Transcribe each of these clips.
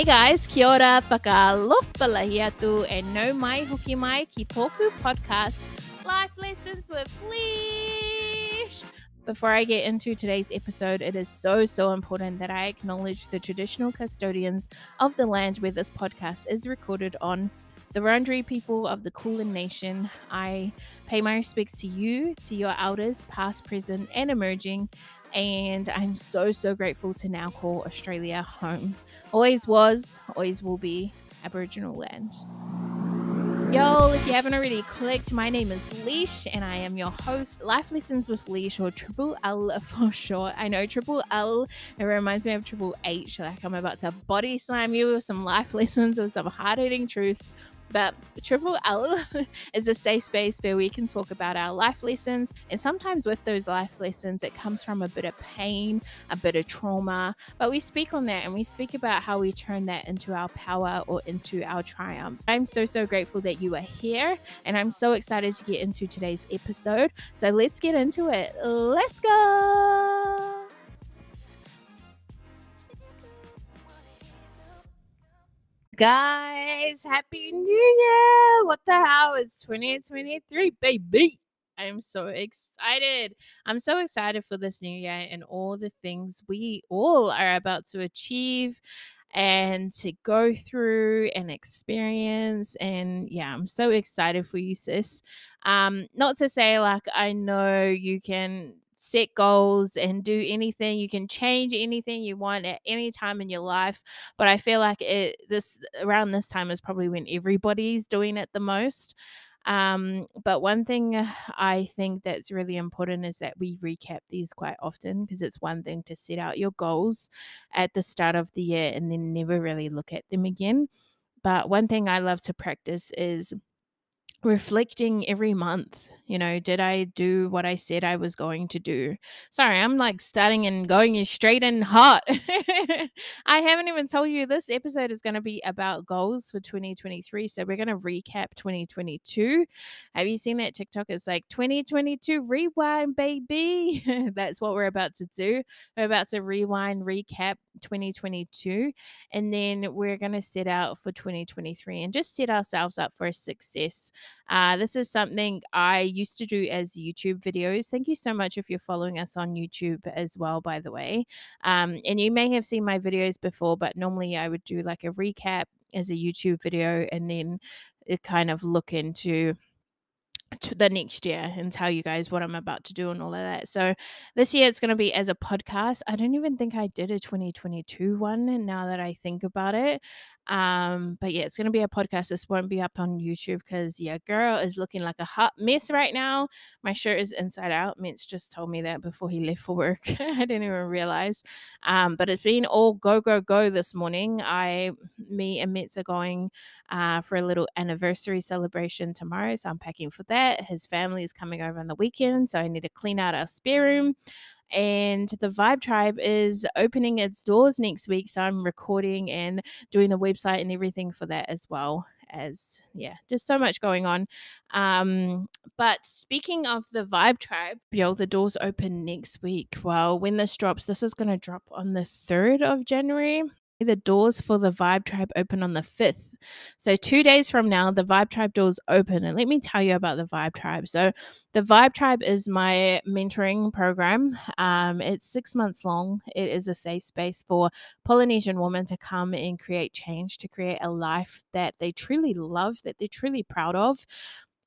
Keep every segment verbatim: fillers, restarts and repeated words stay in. Hey guys, kia ora, whakalofala hiatu, and no mai hoki mai ki tōku podcast, Life Lessons with Leesh. Before I get into today's episode, it is so, so important that I acknowledge the traditional custodians of the land where this podcast is recorded on, the Wurundjeri people of the Kulin Nation. I pay my respects to you, to your elders, past, present, and emerging, and I'm so, so grateful to now call Australia home. Always was, always will be Aboriginal land. Yo, if you haven't already clicked, my name is Leesh and I am your host, Life Lessons with Leesh, or Triple L for short. I know, Triple L, it reminds me of Triple H, like I'm about to body slam you with some life lessons or some hard-hitting truths. But Triple L is a safe space where we can talk about our life lessons. And sometimes with those life lessons, it comes from a bit of pain, a bit of trauma. But we speak on that and we speak about how we turn that into our power or into our triumph. I'm so, so grateful that you are here. And I'm so excited to get into today's episode. So let's get into it. Let's go. Guys, happy new year. What the hell, it's twenty twenty-three, baby. I'm so excited. I'm so excited for this new year and all the things we all are about to achieve and to go through and experience. And yeah, I'm so excited for you, sis. Um, not to say like I know you can set goals and do anything, you can change anything you want at any time in your life, but I feel like it this around this time is probably when everybody's doing it the most. Um, but one thing I think that's really important is that we recap these quite often, because it's one thing to set out your goals at the start of the year and then never really look at them again. But one thing I love to practice is reflecting every month. You know, did I do what I said I was going to do? Sorry, I'm like starting and going straight in hot. I haven't even told you this episode is going to be about goals for twenty twenty-three. So we're going to recap twenty twenty-two. Have you seen that TikTok? It's like twenty twenty-two rewind, baby. That's what we're about to do. We're about to rewind, recap twenty twenty-two, and then we're going to set out for twenty twenty-three and just set ourselves up for success. Uh, this is something I used to do as YouTube videos. Thank you so much if you're following us on YouTube as well, by the way. Um, and you may have seen my videos before, but normally I would do like a recap as a YouTube video and then it kind of look into to the next year and tell you guys what I'm about to do and all of that. So this year it's going to be as a podcast. I don't even think I did a twenty twenty-two one now that I think about it. Um, but yeah, it's going to be a podcast. This won't be up on YouTube because yeah, girl is looking like a hot mess right now. My shirt is inside out. Mets just told me that before he left for work. I didn't even realize. Um, but it's been all go, go, go this morning. I, me and Mets are going uh, for a little anniversary celebration tomorrow. So I'm packing for that. His family is coming over on the weekend, so I need to clean out our spare room. And the Vibe Tribe is opening its doors next week, so I'm recording and doing the website and everything for that as well. As yeah, just so much going on. Um, but speaking of the Vibe Tribe, yo, the doors open next week. Well, when this drops, this is going to drop on the third of January. The doors for the Vibe Tribe open on the fifth. So two days from now, the Vibe Tribe doors open. And let me tell you about the Vibe Tribe. So the Vibe Tribe is my mentoring program. Um, it's six months long. It is a safe space for Polynesian women to come and create change, to create a life that they truly love, that they're truly proud of.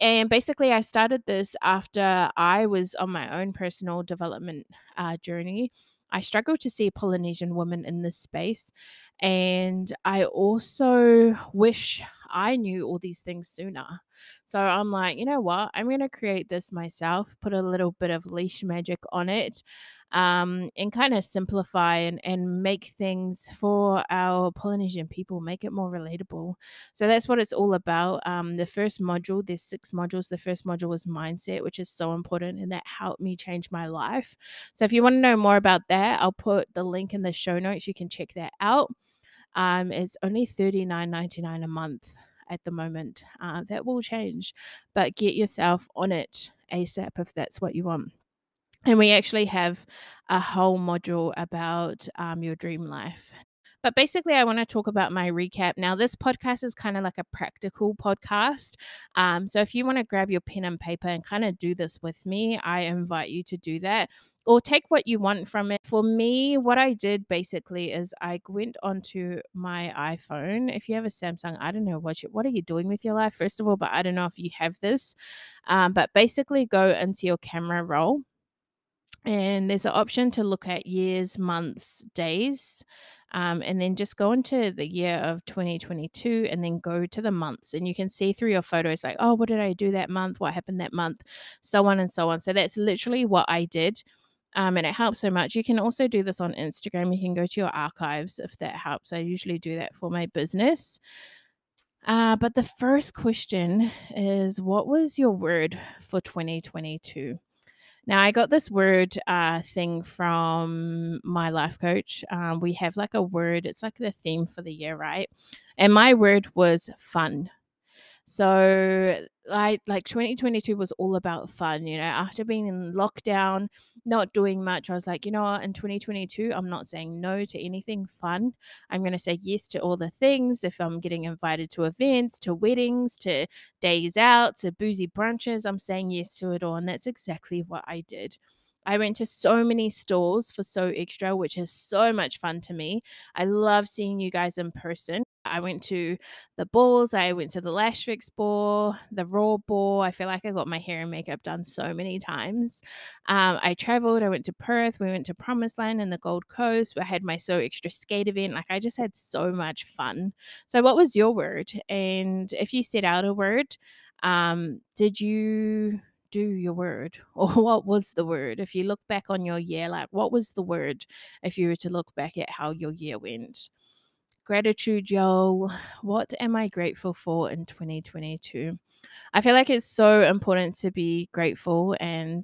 And basically, I started this after I was on my own personal development uh, journey. I struggled to see Polynesian women in this space, and I also wish I knew all these things sooner. So I'm like, you know what? I'm going to create this myself, put a little bit of Leesh magic on it, um, and kind of simplify and, and make things for our Polynesian people, make it more relatable. So that's what it's all about. Um, the first module, there's six modules. The first module was mindset, which is so important, and that helped me change my life. So if you want to know more about that, I'll put the link in the show notes. You can check that out. Um, it's only thirty-nine ninety-nine a month at the moment. Uh, that will change, but get yourself on it ASAP if that's what you want. And we actually have a whole module about um, your dream life. But basically, I want to talk about my recap. Now, this podcast is kind of like a practical podcast. Um, so if you want to grab your pen and paper and kind of do this with me, I invite you to do that. Or take what you want from it. For me, what I did basically is I went onto my iPhone. If you have a Samsung, I don't know what you, what are you doing with your life, first of all, but I don't know if you have this. Um, but basically go into your camera roll. And there's an option to look at years, months, days. Um, and then just go into the year of twenty twenty-two and then go to the months. And you can see through your photos like, oh, what did I do that month? What happened that month? So on and so on. So that's literally what I did. Um, and it helps so much. You can also do this on Instagram. You can go to your archives if that helps. I usually do that for my business. Uh, but the first question is, what was your word for twenty twenty-two? Now, I got this word uh, thing from my life coach. Um, we have like a word. It's like the theme for the year, right? And my word was fun. So I, like twenty twenty-two was all about fun, you know, after being in lockdown, not doing much. I was like, you know what, in twenty twenty-two, I'm not saying no to anything fun. I'm going to say yes to all the things. If I'm getting invited to events, to weddings, to days out, to boozy brunches, I'm saying yes to it all. And that's exactly what I did. I went to so many stores for So Extra, which is so much fun to me. I love seeing you guys in person. I went to the balls. I went to the Lash Fix Ball, the Raw Ball. I feel like I got my hair and makeup done so many times. Um, I traveled. I went to Perth. We went to Promised Land and the Gold Coast. I had my So Extra skate event. Like, I just had so much fun. So what was your word? And if you set out a word, um, did you do your word, or what was the word? If you look back on your year, like what was the word if you were to look back at how your year went? Gratitude, y'all. What am I grateful for in twenty twenty-two? I feel like it's so important to be grateful, and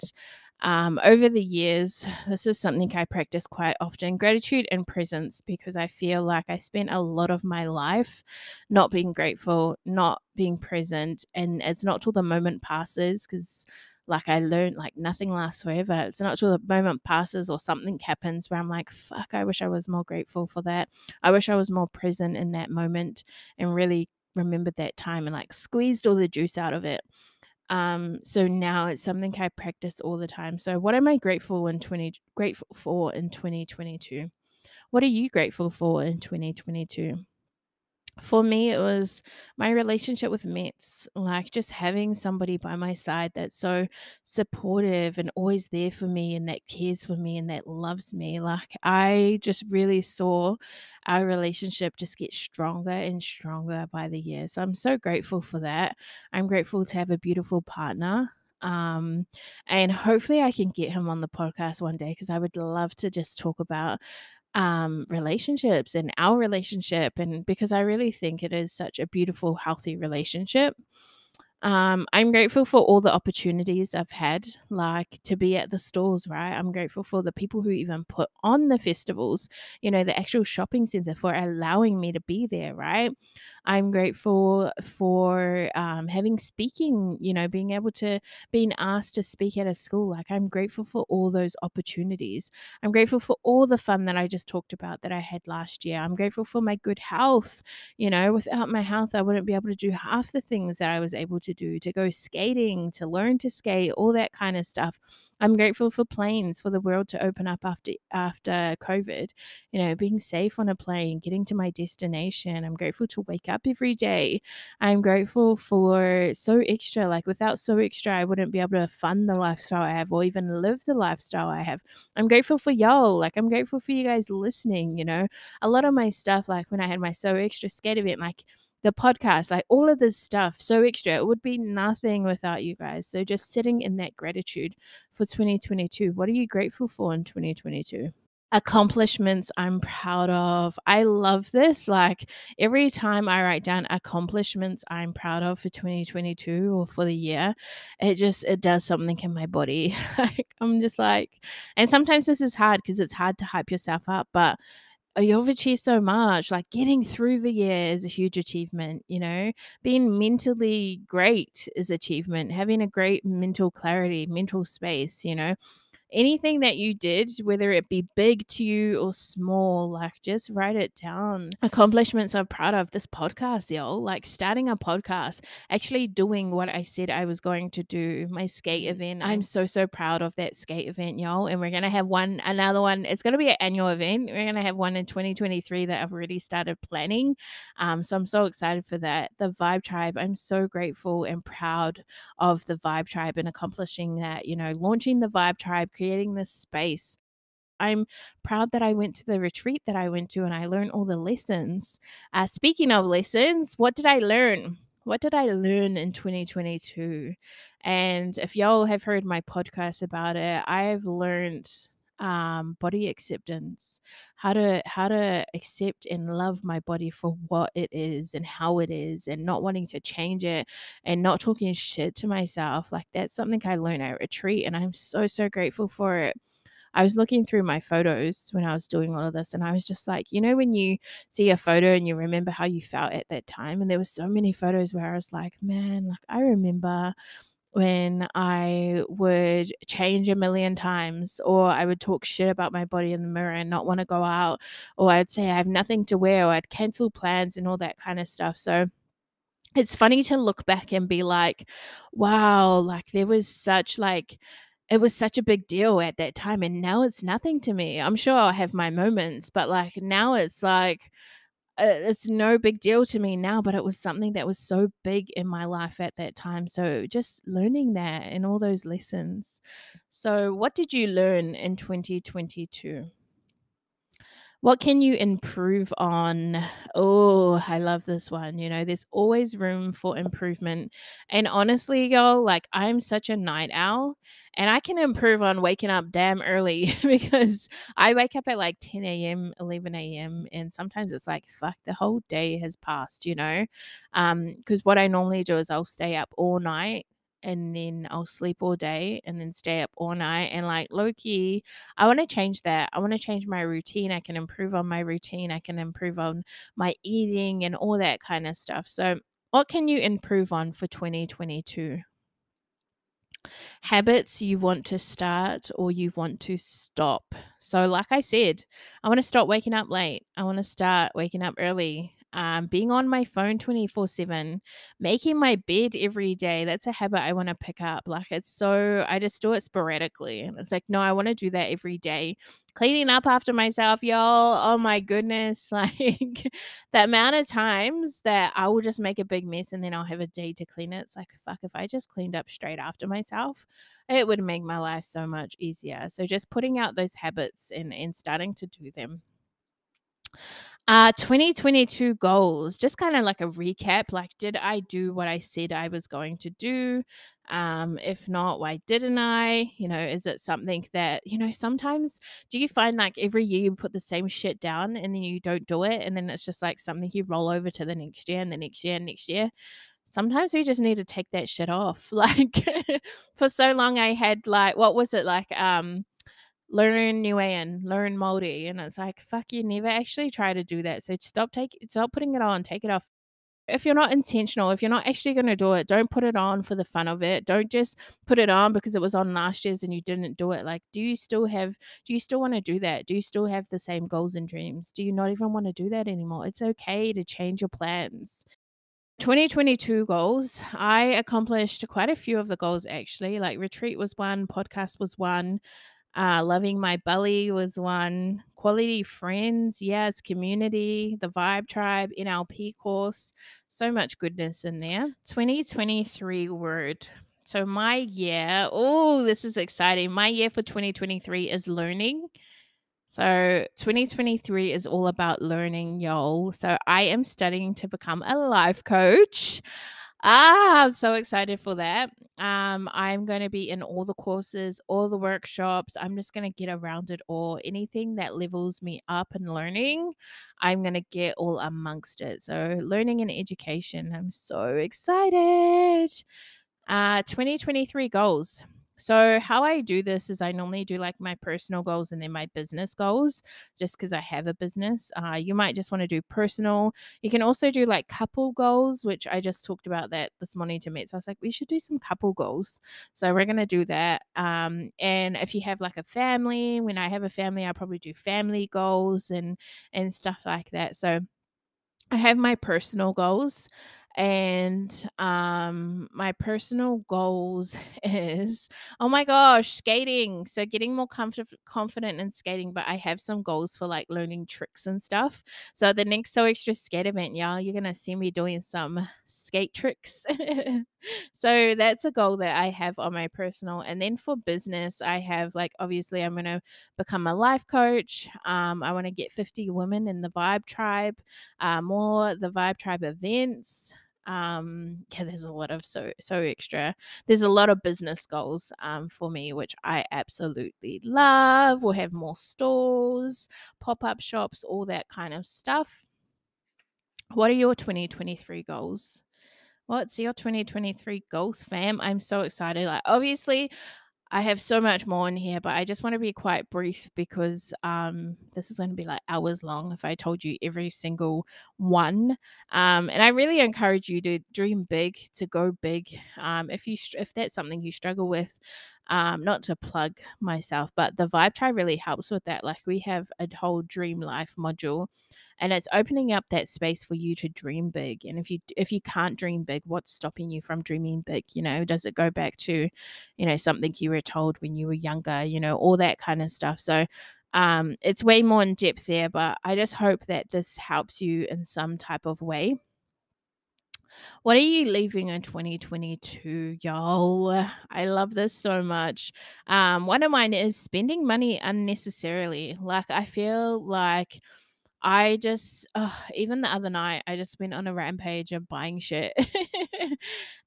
um, over the years, this is something I practice quite often, gratitude and presence, because I feel like I spent a lot of my life not being grateful, not being present, and it's not till the moment passes, because like I learned like nothing lasts forever. It's not till the moment passes or something happens where I'm like, fuck, I wish I was more grateful for that. I wish I was more present in that moment and really remembered that time and like squeezed all the juice out of it. Um, so now it's something I practice all the time. So what am I grateful in twenty grateful for in twenty twenty-two? What are you grateful for in twenty twenty-two? For me, it was my relationship with Mets, like just having somebody by my side that's so supportive and always there for me and that cares for me and that loves me. Like I just really saw our relationship just get stronger and stronger by the year. So I'm so grateful for that. I'm grateful to have a beautiful partner. Um, and hopefully I can get him on the podcast one day, because I would love to just talk about um relationships and our relationship, and because I really think it is such a beautiful, healthy relationship. um I'm grateful for all the opportunities I've had, like to be at the stores, right? I'm grateful for the people who even put on the festivals, you know, the actual shopping center, for allowing me to be there, right? I'm grateful for um having speaking, you know, being able to being asked to speak at a school. Like I'm grateful for all those opportunities. I'm grateful for all the fun that I just talked about that I had last year. I'm grateful for my good health. You know, without my health, I wouldn't be able to do half the things that I was able to to do, to go skating, to learn to skate, all that kind of stuff. I'm grateful for planes, for the world to open up after after COVID, you know, being safe on a plane, getting to my destination. I'm grateful to wake up every day. I'm grateful for So Extra. Like without So Extra, I wouldn't be able to fund the lifestyle I have or even live the lifestyle I have. I'm grateful for y'all. Like I'm grateful for you guys listening, you know. A lot of my stuff, like when I had my So Extra skate event, like the podcast, like all of this stuff, So Extra, it would be nothing without you guys. So just sitting in that gratitude for twenty twenty-two. What are you grateful for in twenty twenty-two? Accomplishments I'm proud of. I love this. Like every time I write down accomplishments I'm proud of for twenty twenty-two or for the year, it just, it does something in my body. Like I'm just like, and sometimes this is hard because it's hard to hype yourself up, but you've achieved so much. Like getting through the year is a huge achievement, you know, being mentally great is achievement, having a great mental clarity, mental space, you know, anything that you did, whether it be big to you or small, like just write it down. Accomplishments I'm proud of, this podcast, y'all, like starting a podcast, actually doing what I said I was going to do, my skate event. I'm so, so proud of that skate event, y'all. And we're going to have one, another one. It's going to be an annual event. We're going to have one in twenty twenty-three that I've already started planning. Um, so I'm so excited for that. The Vibe Tribe, I'm so grateful and proud of the Vibe Tribe and accomplishing that, you know, launching the Vibe Tribe, creating this space. I'm proud that I went to the retreat that I went to and I learned all the lessons. Uh, speaking of lessons, what did I learn? What did I learn in twenty twenty-two? And if y'all have heard my podcast about it, I've learned um, body acceptance, how to how to accept and love my body for what it is and how it is, and not wanting to change it and not talking shit to myself. Like, that's something I learned at retreat, and I'm so, so grateful for it. I was looking through my photos when I was doing all of this, and I was just like, you know, when you see a photo and you remember how you felt at that time, and there were so many photos where I was like, man, like I remember when I would change a million times, or I would talk shit about my body in the mirror and not want to go out, or I'd say I have nothing to wear, or I'd cancel plans and all that kind of stuff. So it's funny to look back and be like, wow, like there was such like, it was such a big deal at that time, and now it's nothing to me. I'm sure I'll have my moments, but like now it's like, it's no big deal to me now, but it was something that was so big in my life at that time. So just learning that and all those lessons. So what did you learn in twenty twenty-two? What can you improve on? Oh, I love this one. You know, there's always room for improvement. And honestly, y'all, like I'm such a night owl, and I can improve on waking up damn early because I wake up at like ten a.m., eleven a.m. and sometimes it's like, fuck, the whole day has passed, you know? Um, because what I normally do is I'll stay up all night, and then I'll sleep all day and then stay up all night. And like low-key, I want to change that. I want to change my routine. I can improve on my routine. I can improve on my eating and all that kind of stuff. So what can you improve on for twenty twenty-two? Habits you want to start or you want to stop. So like I said, I want to stop waking up late. I want to start waking up early. Um, being on my phone twenty-four seven, making my bed every day. That's a habit I want to pick up. Like it's so, I just do it sporadically. And it's like, no, I want to do that every day. Cleaning up after myself, y'all. Oh my goodness. Like the amount of times that I will just make a big mess and then I'll have a day to clean it. It's like, fuck, if I just cleaned up straight after myself, it would make my life so much easier. So just putting out those habits and, and starting to do them. Uh, twenty twenty-two goals, just kind of like a recap, like did I do what I said I was going to do? Um, if not, why didn't I? You know, is it something that, you know, sometimes do you find like every year you put the same shit down and then you don't do it, and then it's just like something you roll over to the next year and the next year and next year? Sometimes we just need to take that shit off. Like for so long I had like, what was it like, um, learn Niue, learn Māori, and it's like, fuck, you never actually try to do that. So stop take stop putting it on, take it off. If you're not intentional, if you're not actually going to do it, don't put it on for the fun of it. Don't just put it on because it was on last year's and you didn't do it. Like, do you still have, do you still want to do that? Do you still have the same goals and dreams? Do you not even want to do that anymore? It's okay to change your plans. twenty twenty-two goals. I accomplished quite a few of the goals actually. Like retreat was one, podcast was one. Uh, loving my belly was one, quality friends, yes, community, the Vibe Tribe, N L P course, so much goodness in there. twenty twenty-three word. So my year, oh, this is exciting. My year for twenty twenty-three is learning. So twenty twenty-three is all about learning, y'all. So I am studying to become a life coach. Ah, I'm so excited for that. Um, I'm going to be in all the courses, all the workshops. I'm just going to get around it all. Anything that levels me up in learning, I'm going to get all amongst it. So learning and education, I'm so excited. Uh, twenty twenty-three goals. So how I do this is I normally do like my personal goals and then my business goals, just because I have a business. Uh, you might just want to do personal. You can also do like couple goals, which I just talked about that this morning to Mets. So I was like, we should do some couple goals. So we're going to do that. Um, and if you have like a family, when I have a family, I'll probably do family goals and, and stuff like that. So I have my personal goals. And um, my personal goals is, oh my gosh, skating. So getting more comf- confident in skating, but I have some goals for like learning tricks and stuff. So the next So Extra skate event, y'all, you're going to see me doing some skate tricks. So that's a goal that I have on my personal. And then for business, I have like, obviously I'm going to become a life coach. Um, I want to get fifty women in the Vibe Tribe, uh, more the Vibe Tribe events. Um, yeah, there's a lot of so, so extra. There's a lot of business goals, um, for me, which I absolutely love. We'll have more stores, pop-up shops, all that kind of stuff. What are your twenty twenty-three goals? What's your twenty twenty-three goals, fam? I'm so excited. Like, obviously, I have so much more in here, but I just want to be quite brief because um, this is going to be like hours long if I told you every single one. Um, and I really encourage you to dream big, to go big. Um, if you if that's something you struggle with, um, not to plug myself, but the Vibe Tribe really helps with that. Like we have a whole dream life module, and it's opening up that space for you to dream big. And if you if you can't dream big, what's stopping you from dreaming big? You know, does it go back to, you know, something you were told when you were younger, you know, all that kind of stuff. So um, it's way more in depth there, but I just hope that this helps you in some type of way. What are you leaving in twenty twenty-two, y'all? I love this so much. Um, one of mine is spending money unnecessarily. Like I feel like I just, oh, even the other night, I just went on a rampage of buying shit.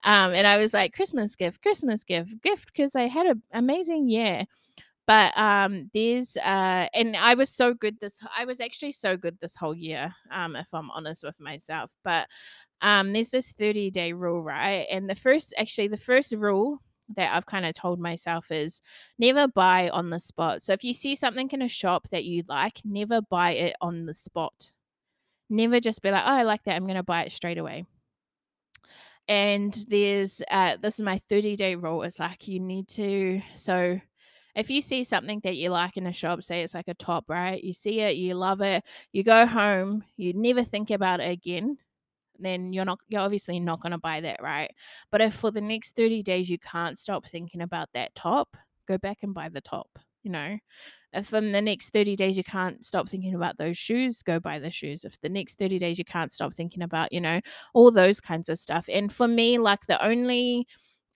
um, and I was like, Christmas gift, Christmas gift, gift, because I had an amazing year. But um, there's, uh, and I was so good this, I was actually so good this whole year, um, if I'm honest with myself. But um, there's this thirty-day rule, right? And the first, actually, the first rule that I've kind of told myself is never buy on the spot. So if you see something in a shop that you like, never buy it on the spot. Never just be like, oh, I like that, I'm going to buy it straight away. And there's, uh, this is my thirty-day rule. It's like you need to, so... if you see something that you like in a shop, say it's like a top, right? You see it, you love it, you go home, you never think about it again, then you're not, you're obviously not going to buy that, right? But if for the next thirty days you can't stop thinking about that top, go back and buy the top, you know? If in the next thirty days you can't stop thinking about those shoes, go buy the shoes. If the next thirty days you can't stop thinking about, you know, all those kinds of stuff. And for me, like the only...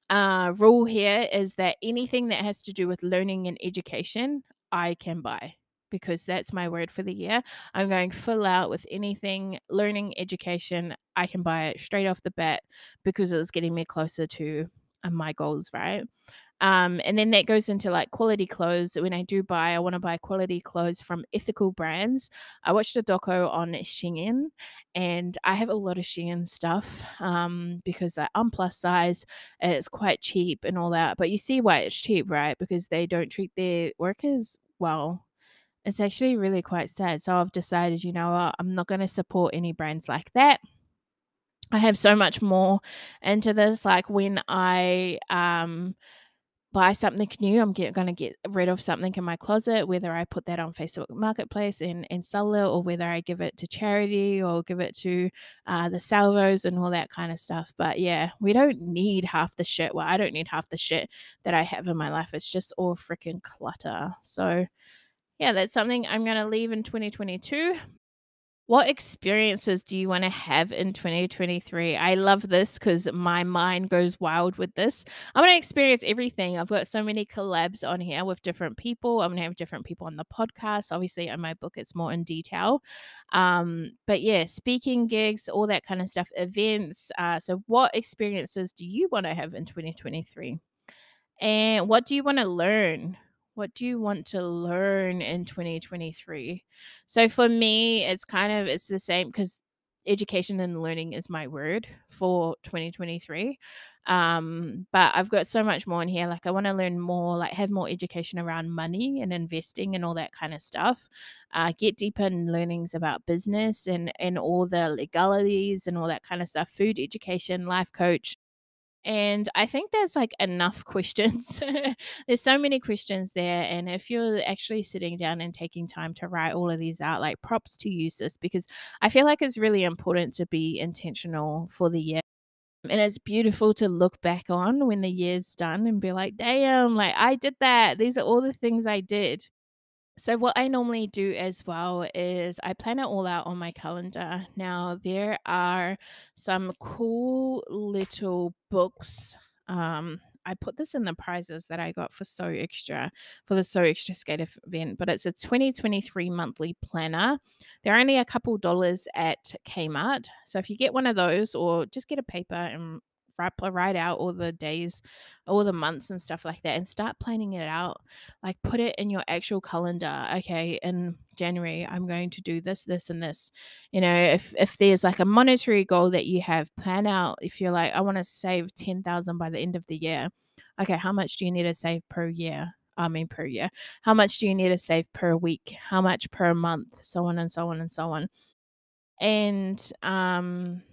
Uh, rule here is that anything that has to do with learning and education, I can buy, because that's my word for the year. I'm going full out with anything learning, education. I can buy it straight off the bat because it's getting me closer to uh, my goals, right? Um, and then that goes into like quality clothes. When I do buy, I want to buy quality clothes from ethical brands. I watched a doco on Shein, and I have a lot of Shein stuff um, because I'm plus size, and it's quite cheap and all that. But you see why it's cheap, right? Because they don't treat their workers well. It's actually really quite sad. So I've decided, you know what, I'm not going to support any brands like that. I have so much more into this. Like when I... um. buy something new, I'm get, going to get rid of something in my closet, whether I put that on Facebook Marketplace and, and sell it, or whether I give it to charity or give it to uh, the Salvos and all that kind of stuff. But yeah, we don't need half the shit. Well, I don't need half the shit that I have in my life. It's just all freaking clutter. So yeah, that's something I'm going to leave in twenty twenty-two. What experiences do you want to have in twenty twenty-three? I love this because my mind goes wild with this. I want to experience everything. I've got so many collabs on here with different people. I'm going to have different people on the podcast. Obviously, in my book, it's more in detail. Um, but yeah, speaking gigs, all that kind of stuff, events. Uh, so what experiences do you want to have in twenty twenty-three? And what do you want to learn? What do you want to learn in twenty twenty-three? So for me, it's kind of, it's the same because education and learning is my word for twenty twenty-three. Um, but I've got so much more in here. Like I want to learn more, like have more education around money and investing and all that kind of stuff. Uh, get deeper in learnings about business and, and all the legalities and all that kind of stuff, food education, life coach. And I think there's like enough questions. There's so many questions there. And if you're actually sitting down and taking time to write all of these out, like props to you, sis, because I feel like it's really important to be intentional for the year. And it's beautiful to look back on when the year's done and be like, damn, like I did that. These are all the things I did. So what I normally do as well is I plan it all out on my calendar. Now, there are some cool little books. Um, I put this in the prizes that I got for So Extra, for the So Extra Skate event, but it's a twenty twenty-three monthly planner. They're only a couple dollars at Kmart. So if you get one of those or just get a paper and write out all the days, all the months and stuff like that, and start planning it out. Like put it in your actual calendar. Okay, in January I'm going to do this, this, and this. You know, if if there's like a monetary goal that you have, plan out. If you're like, I want to save ten thousand by the end of the year. Okay, how much do you need to save per year? I mean per year. How much do you need to save per week? How much per month? So on and so on and so on. And um.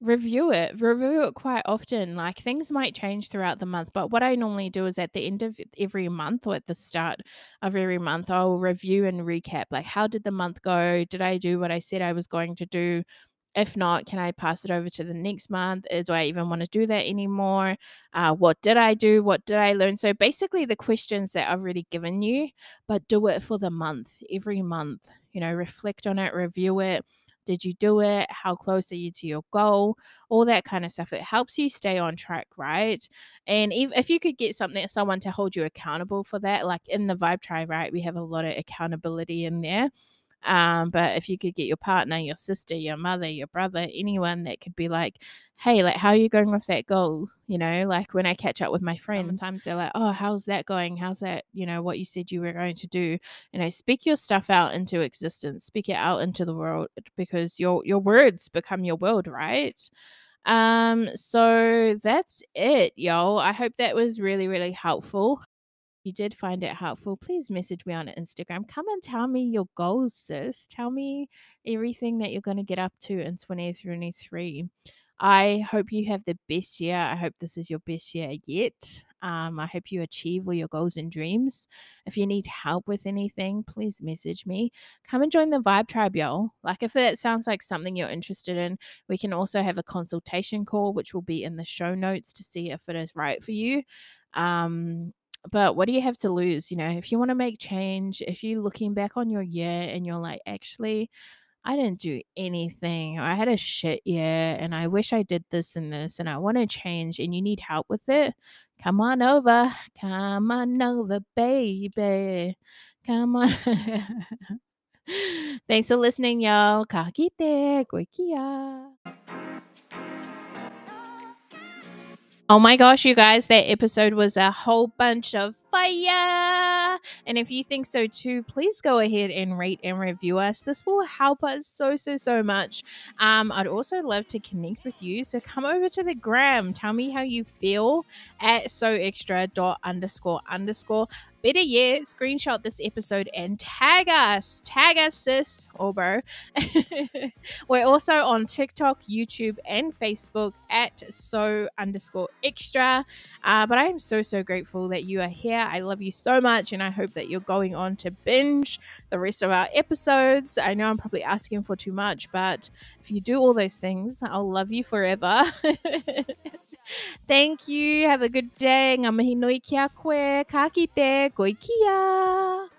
Review it, review it quite often. Like things might change throughout the month, but what I normally do is at the end of every month or at the start of every month, I'll review and recap. Like, how did the month go? Did I do what I said I was going to do? If not, can I pass it over to the next month? Do I even want to do that anymore? Uh, what did I do? What did I learn? So basically the questions that I've already given you, but do it for the month, every month, you know, reflect on it, review it. Did you do it? How close are you to your goal? All that kind of stuff. It helps you stay on track, right? And if, if you could get something, someone to hold you accountable for that, like in the Vibe Tribe, right? We have a lot of accountability in there. Um, but if you could get your partner, your sister, your mother, your brother, anyone that could be like, hey, like, how are you going with that goal? You know, like when I catch up with my friends, sometimes they're like, oh, how's that going? How's that, you know, what you said you were going to do? You know, speak your stuff out into existence, speak it out into the world, because your, your words become your world, right? Um, so that's it, y'all. I hope that was really, really helpful. If you did find it helpful, please message me on Instagram. Come and tell me your goals, sis. Tell me everything that you're going to get up to in twenty twenty-three. I hope you have the best year. I hope this is your best year yet. Um, I hope you achieve all your goals and dreams. If you need help with anything, please message me. Come and join the Vibe Tribe, y'all. Like if it sounds like something you're interested in, we can also have a consultation call, which will be in the show notes to see if it is right for you. Um, But what do you have to lose? You know, if you want to make change, if you're looking back on your year and you're like, actually, I didn't do anything, or I had a shit year and I wish I did this and this and I want to change and you need help with it, come on over. Come on over, baby. Come on. Thanks for listening, y'all. Ka kite, koikia. Oh my gosh, you guys, that episode was a whole bunch of fire. And if you think so too, please go ahead and rate and review us. This will help us so, so, so much. Um, I'd also love to connect with you. So come over to the gram. Tell me how you feel at so extra dot underscore underscore. Better yet, screenshot this episode and tag us. Tag us, sis or bro. We're also on TikTok, YouTube, and Facebook at so underscore extra. Uh, but I am so, so grateful that you are here. I love you so much, and I hope that you're going on to binge the rest of our episodes. I know I'm probably asking for too much, but if you do all those things, I'll love you forever. Thank you. Have a good day. Ngā mihi nui kia koe. Ka kite. Koe kia.